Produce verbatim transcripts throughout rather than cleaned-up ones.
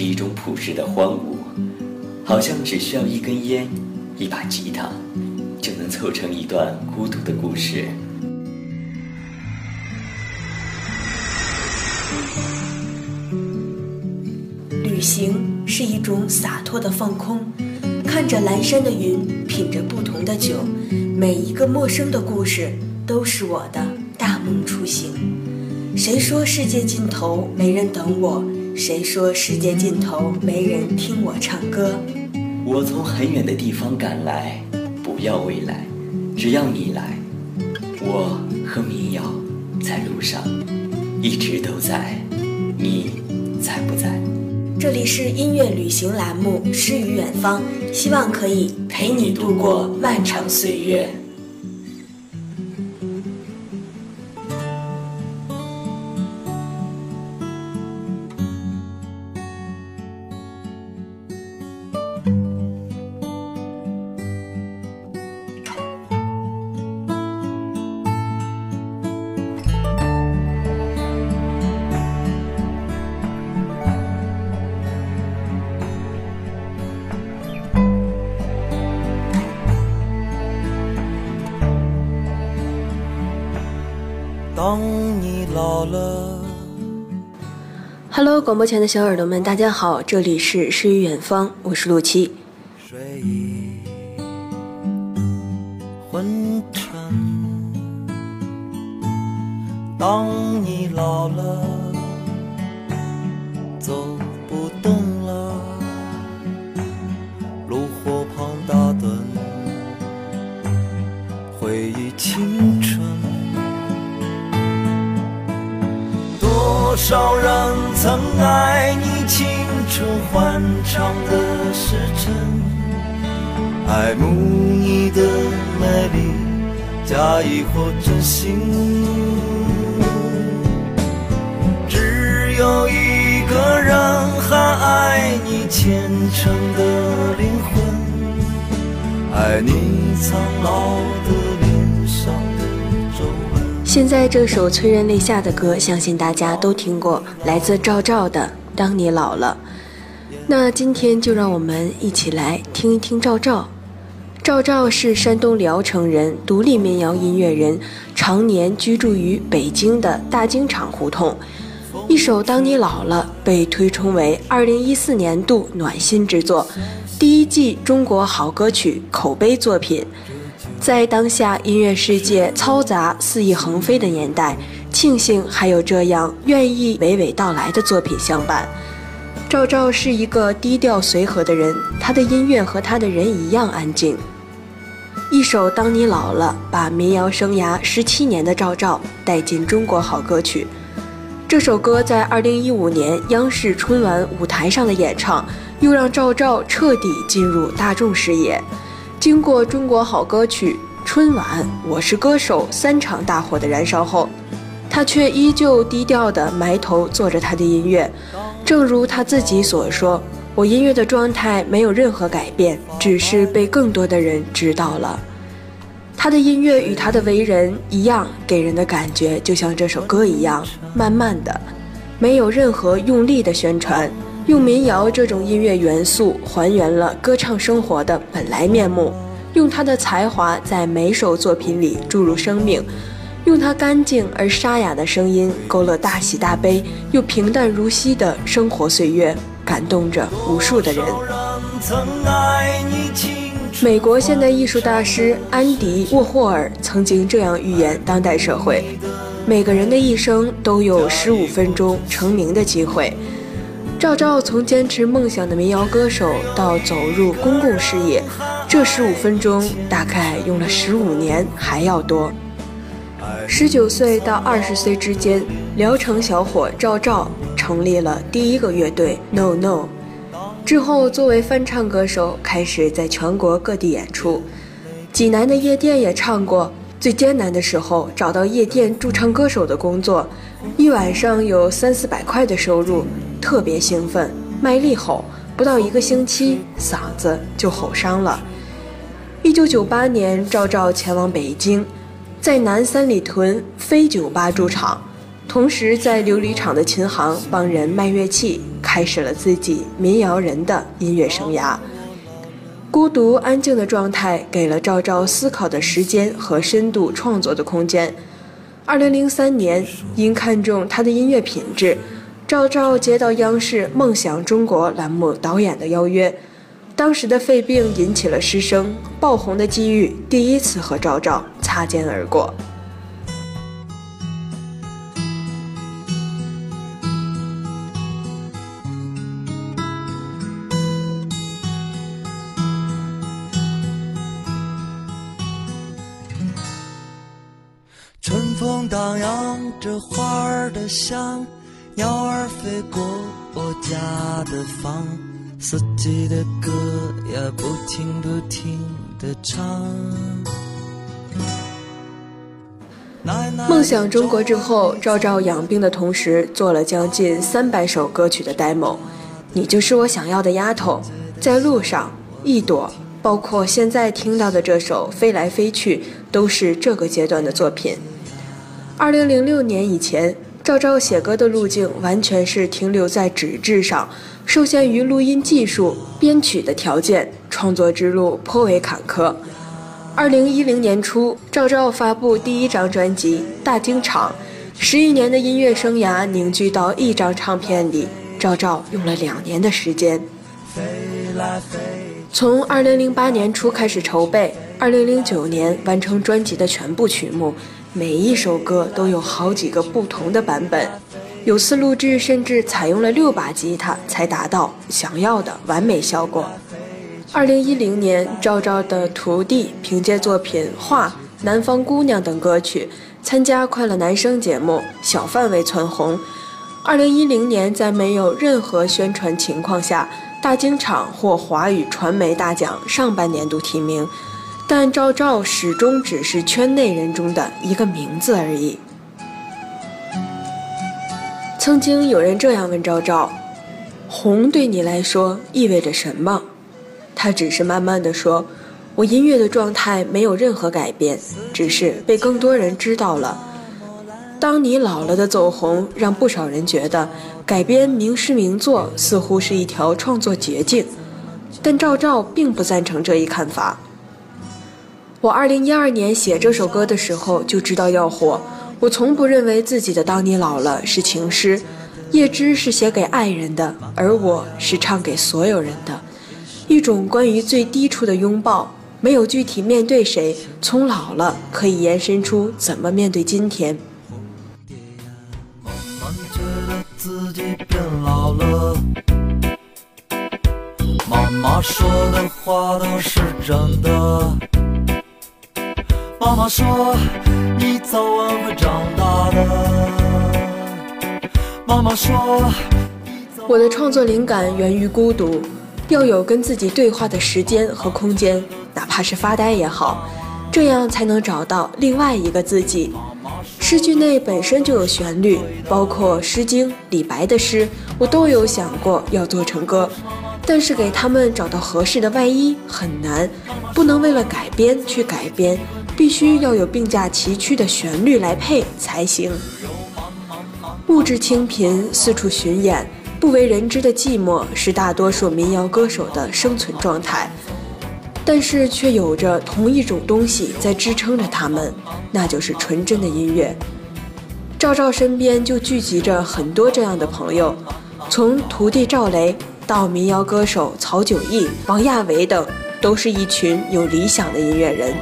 是一种朴实的荒芜，好像只需要一根烟、一把吉他，就能凑成一段孤独的故事。旅行是一种洒脱的放空，看着阑珊的云，品着不同的酒，每一个陌生的故事都是我的大梦初醒。谁说世界尽头没人等我？谁说世界尽头没人听我唱歌？我从很远的地方赶来，不要未来，只要你来。我和民谣在路上，一直都在，你在不在？这里是音乐旅行栏目《诗与远方》，希望可以陪你度过漫长岁月。Hello， 广播前的小耳朵们，大家好，这里是诗与远方，我是陆七。水意昏沉，当你老了，走不动了，炉火旁打盹，回忆青春。多少人曾爱你青春欢畅的时辰，爱慕你的美丽，假意或真心。只有一个人还爱你虔诚的灵魂，爱你苍老的脸上的皱纹。现在这首催人泪下的歌，相信大家都听过，来自赵照的《当你老了》。那今天就让我们一起来听一听赵照。赵照是山东聊城人，独立民谣音乐人，常年居住于北京的大京厂胡同。一首《当你老了》被推崇为二零一四年度暖心之作，第一季中国好歌曲口碑作品。在当下音乐世界嘈杂肆意横飞的年代，庆幸还有这样愿意娓娓道来的作品相伴。赵照是一个低调随和的人，他的音乐和他的人一样安静。一首《当你老了》把民谣生涯十七年的赵照带进中国好歌曲。这首歌在二零一五年央视春晚舞台上的演唱，又让赵照彻底进入大众视野。经过中国好歌曲、春晚、我是歌手三场大火的燃烧后，他却依旧低调地埋头做着他的音乐。正如他自己所说，我音乐的状态没有任何改变，只是被更多的人知道了。他的音乐与他的为人一样，给人的感觉就像这首歌一样，慢慢的，没有任何用力的宣传，用民谣这种音乐元素还原了歌唱生活的本来面目，用他的才华在每首作品里注入生命，用他干净而沙哑的声音勾勒大喜大悲又平淡如昔的生活岁月，感动着无数的人。美国现代艺术大师安迪沃霍尔曾经这样预言当代社会：每个人的一生都有十五分钟成名的机会。赵照从坚持梦想的民谣歌手到走入公共视野，这十五分钟大概用了十五年还要多。十九岁到二十岁之间，聊城小伙赵照成立了第一个乐队 NONO， 之后作为翻唱歌手开始在全国各地演出，济南的夜店也唱过。最艰难的时候找到夜店驻唱歌手的工作，一晚上有三四百块的收入，特别兴奋，卖力吼，不到一个星期嗓子就吼伤了。一九九八年赵照前往北京，在南三里屯非酒吧驻场，同时在琉璃厂的琴行帮人卖乐器，开始了自己民谣人的音乐生涯。孤独安静的状态给了赵照思考的时间和深度创作的空间。二零零三年，因看重他的音乐品质，赵照接到央视《梦想中国》栏目导演的邀约。当时的肺病引起了失声，爆红的机遇第一次和赵照擦肩而过。春风荡漾着花儿的香，鸟儿飞过我家的房，四季的歌呀不停不停地唱。梦想中国之后，赵照养病的同时做了将近三百首歌曲的 demo， 你就是我想要的丫头，在路上，一朵，包括现在听到的这首飞来飞去，都是这个阶段的作品。二零零六年以前，赵照写歌的路径完全是停留在纸质上，受限于录音技术、编曲的条件，创作之路颇为坎坷。二零一零年初，赵照发布第一张专辑《大丁场》，十一年的音乐生涯凝聚到一张唱片里，赵照用了两年的时间。从二零零八年初开始筹备，二零零九年完成专辑的全部曲目。每一首歌都有好几个不同的版本，有次录制甚至采用了六把吉他才达到想要的完美效果。二零一零年，赵照的徒弟凭借作品《画》《南方姑娘》等歌曲，参加《快乐男声》节目，小范围蹿红。二零一零年，在没有任何宣传情况下，大京厂获华语传媒大奖上半年度提名。但赵照始终只是圈内人中的一个名字而已。曾经有人这样问赵照：“红对你来说意味着什么？”他只是慢慢地说：“我音乐的状态没有任何改变，只是被更多人知道了。”当你老了的走红，让不少人觉得改编名诗名作似乎是一条创作捷径，但赵照并不赞成这一看法。我二零一二年写这首歌的时候就知道要火，我从不认为自己的《当你老了》是情诗，叶芝是写给爱人的，而我是唱给所有人的，一种关于最低处的拥抱，没有具体面对谁，从老了可以延伸出怎么面对今天。慢慢觉得自己变老了，妈妈说的话都是真的，妈妈说你早晚会长大的，妈妈说。我的创作灵感源于孤独，要有跟自己对话的时间和空间，哪怕是发呆也好，这样才能找到另外一个自己。诗句内本身就有旋律，包括《诗经》李白的诗，我都有想过要做成歌，但是给他们找到合适的外衣很难，不能为了改编去改编，必须要有并驾齐驱的旋律来配才行。物质清贫，四处巡演，不为人知的寂寞是大多数民谣歌手的生存状态，但是却有着同一种东西在支撑着他们，那就是纯真的音乐。赵照身边就聚集着很多这样的朋友，从徒弟赵雷到民谣歌手曹九义、王亚维等，都是一群有理想的音乐人。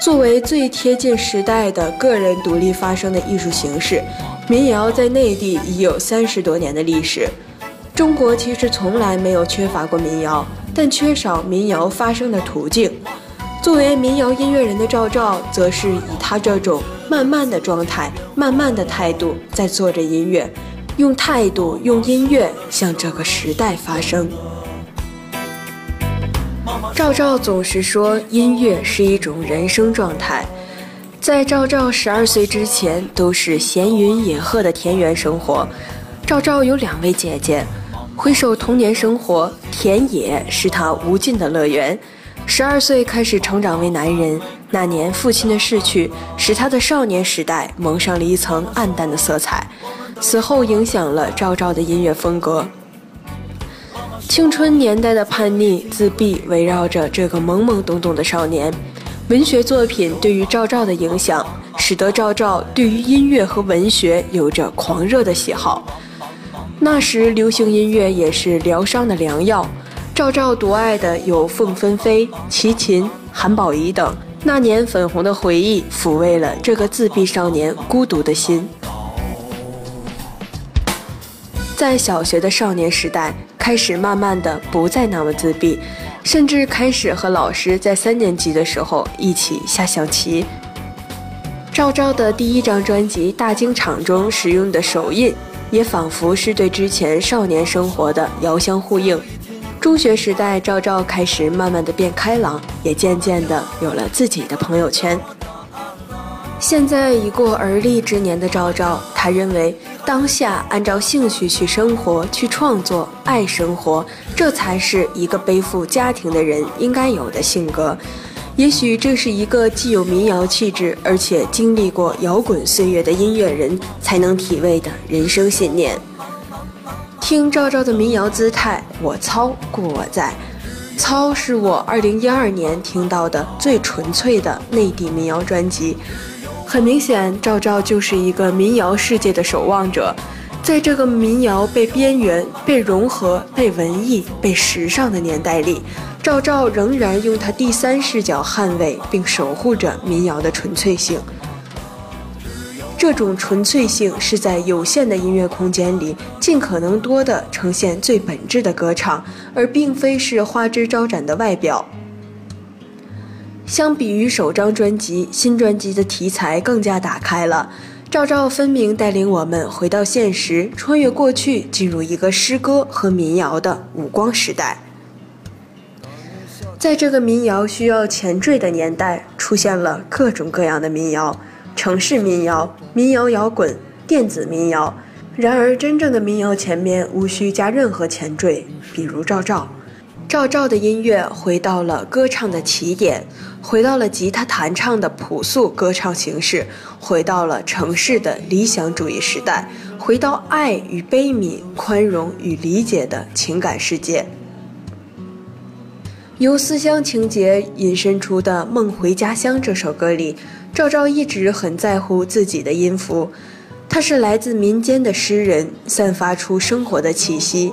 作为最贴近时代的个人独立发声的艺术形式，民谣在内地已有三十多年的历史。中国其实从来没有缺乏过民谣，但缺少民谣发声的途径。作为民谣音乐人的赵照，则是以他这种慢慢的状态、慢慢的态度在做着音乐，用态度、用音乐向这个时代发声。赵照总是说音乐是一种人生状态，在赵照十二岁之前都是闲云野鹤的田园生活。赵照有两位姐姐，回首童年生活，田野是他无尽的乐园，十二岁开始成长为男人，那年父亲的逝去使他的少年时代蒙上了一层暗淡的色彩，此后影响了赵照的音乐风格。青春年代的叛逆、自闭围绕着这个懵懵懂懂的少年。文学作品对于赵照的影响，使得赵照对于音乐和文学有着狂热的喜好。那时流行音乐也是疗伤的良药，赵照独爱的有凤飞飞、齐秦、韩宝仪等。那年粉红的回忆抚慰了这个自闭少年孤独的心。在小学的少年时代，开始慢慢的不再那么自闭，甚至开始和老师在三年级的时候一起下象棋。赵照的第一张专辑《大京场》中使用的手印，也仿佛是对之前少年生活的遥相呼应。中学时代，赵照开始慢慢的变开朗，也渐渐的有了自己的朋友圈。现在已过而立之年的赵照，他认为当下按照兴趣去生活、去创作、爱生活，这才是一个背负家庭的人应该有的性格。也许这是一个既有民谣气质，而且经历过摇滚岁月的音乐人才能体味的人生信念。听赵照的民谣姿态，我操故我在。操是我二零一二年听到的最纯粹的内地民谣专辑。很明显，赵照就是一个民谣世界的守望者，在这个民谣被边缘、被融合、被文艺、被时尚的年代里，赵照仍然用他第三视角捍卫并守护着民谣的纯粹性。这种纯粹性是在有限的音乐空间里，尽可能多地呈现最本质的歌唱，而并非是花枝招展的外表。相比于首张专辑，新专辑的题材更加打开了。赵照分明带领我们回到现实，穿越过去，进入一个诗歌和民谣的五光时代。在这个民谣需要前缀的年代，出现了各种各样的民谣：城市民谣、民谣摇滚、电子民谣。然而，真正的民谣前面无需加任何前缀，比如赵照。赵照的音乐回到了歌唱的起点，回到了吉他弹唱的朴素歌唱形式，回到了城市的理想主义时代，回到爱与悲悯、宽容与理解的情感世界。由思乡情节引申出的《梦回家乡》这首歌里，赵照一直很在乎自己的音符，他是来自民间的诗人，散发出生活的气息。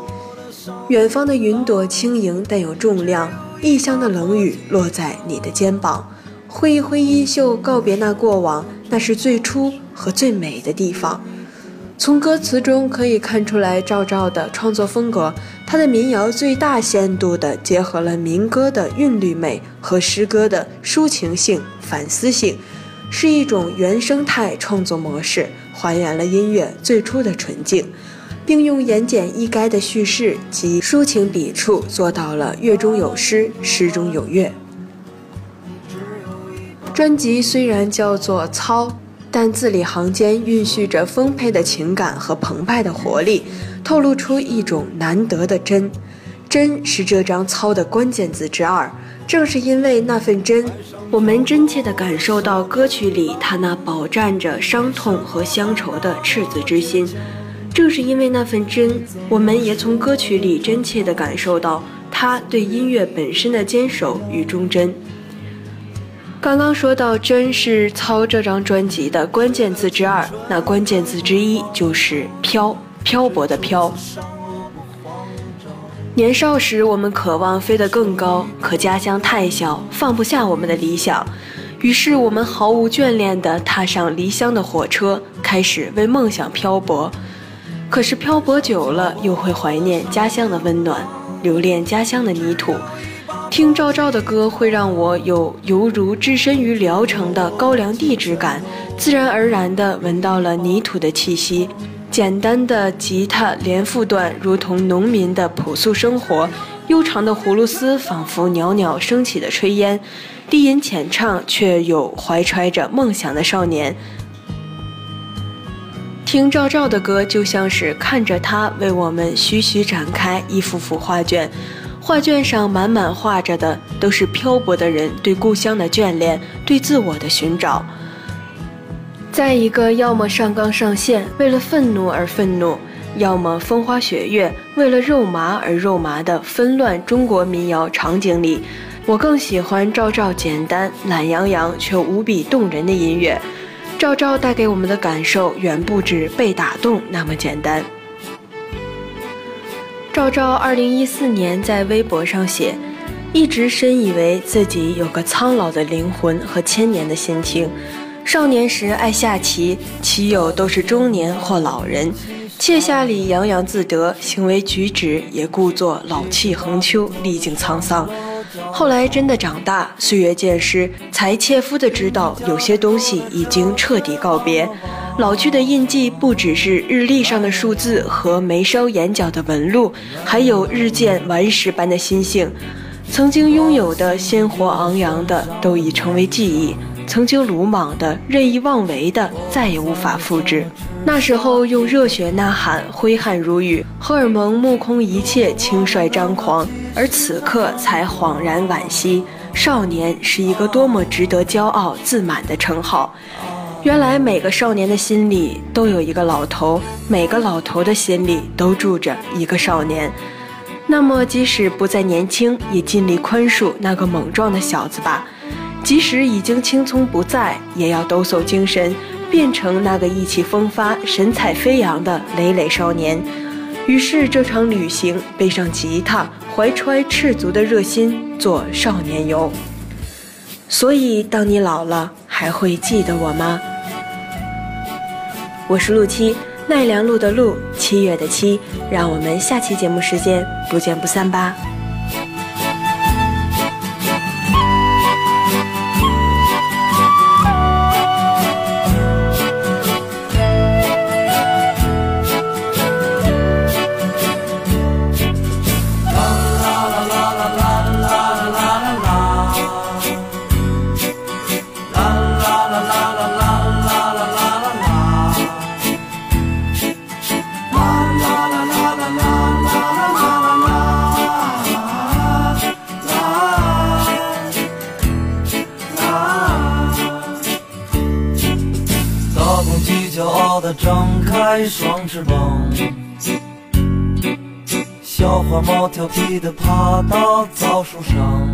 远方的云朵轻盈但有重量，异乡的冷雨落在你的肩膀，挥一挥衣袖，告别那过往，那是最初和最美的地方。从歌词中可以看出来赵照的创作风格，他的民谣最大限度地结合了民歌的韵律美和诗歌的抒情性、反思性，是一种原生态创作模式，还原了音乐最初的纯净，并用言简意赅的叙事及抒情笔触做到了乐中有诗，诗中有乐。专辑虽然叫做操，但字里行间蕴蓄着丰沛的情感和澎湃的活力，透露出一种难得的真。真是这张操的关键字之二，正是因为那份真，我们真切地感受到歌曲里它那饱蘸着伤痛和乡愁的赤子之心。正是因为那份真，我们也从歌曲里真切地感受到他对音乐本身的坚守与忠贞。刚刚说到真是操这张专辑的关键字之二，那关键字之一就是漂，漂泊的漂。年少时我们渴望飞得更高，可家乡太小，放不下我们的理想，于是我们毫无眷恋地踏上离乡的火车，开始为梦想漂泊。可是漂泊久了，又会怀念家乡的温暖，留恋家乡的泥土。听赵照的歌会让我有犹如置身于聊城的高粱地之感，自然而然地闻到了泥土的气息。简单的吉他连复段如同农民的朴素生活，悠长的葫芦丝仿佛袅袅升起的炊烟，低吟浅唱却有怀揣着梦想的少年。听赵照的歌就像是看着他为我们徐徐展开一幅幅画卷，画卷上满满画着的都是漂泊的人对故乡的眷恋，对自我的寻找。在一个要么上纲上线，为了愤怒而愤怒，要么风花雪月，为了肉麻而肉麻的纷乱中国民谣场景里，我更喜欢赵照简单、懒洋洋却无比动人的音乐。赵照带给我们的感受远不止被打动那么简单。赵照二零一四年在微博上写：“一直深以为自己有个苍老的灵魂和千年的心情。少年时爱下棋，棋友都是中年或老人，窃下里洋洋自得，行为举止也故作老气横秋，历经沧桑。”后来真的长大，岁月渐失，才切肤地知道有些东西已经彻底告别。老去的印记不只是日历上的数字和眉梢眼角的纹路，还有日渐顽石般的心性。曾经拥有的鲜活昂扬的都已成为记忆，曾经鲁莽的任意妄为的再也无法复制。那时候用热血呐喊，挥汗如雨，荷尔蒙目空一切，轻率张狂，而此刻才恍然惋惜，少年是一个多么值得骄傲自满的称号。原来每个少年的心里都有一个老头，每个老头的心里都住着一个少年。那么即使不再年轻，也尽力宽恕那个莽撞的小子吧。即使已经青葱不在，也要抖擞精神，变成那个意气风发、神采飞扬的累累少年。于是这场旅行背上吉他，怀揣赤足的热心，做少年游。所以当你老了，还会记得我吗？我是陆七，奈良路的路，七月的七，让我们下期节目时间不见不散吧。张开双翅膀，小花猫调皮地爬到枣树上。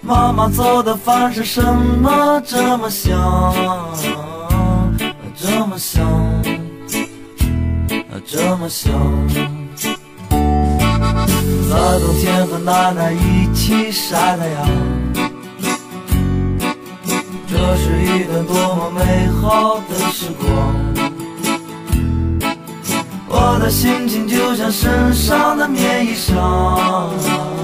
妈妈做的饭是什么这么香，这么香，这么香。在冬天和奶奶一起晒太阳，这是一段多么美好的时光。我的心情就像身上的棉衣裳。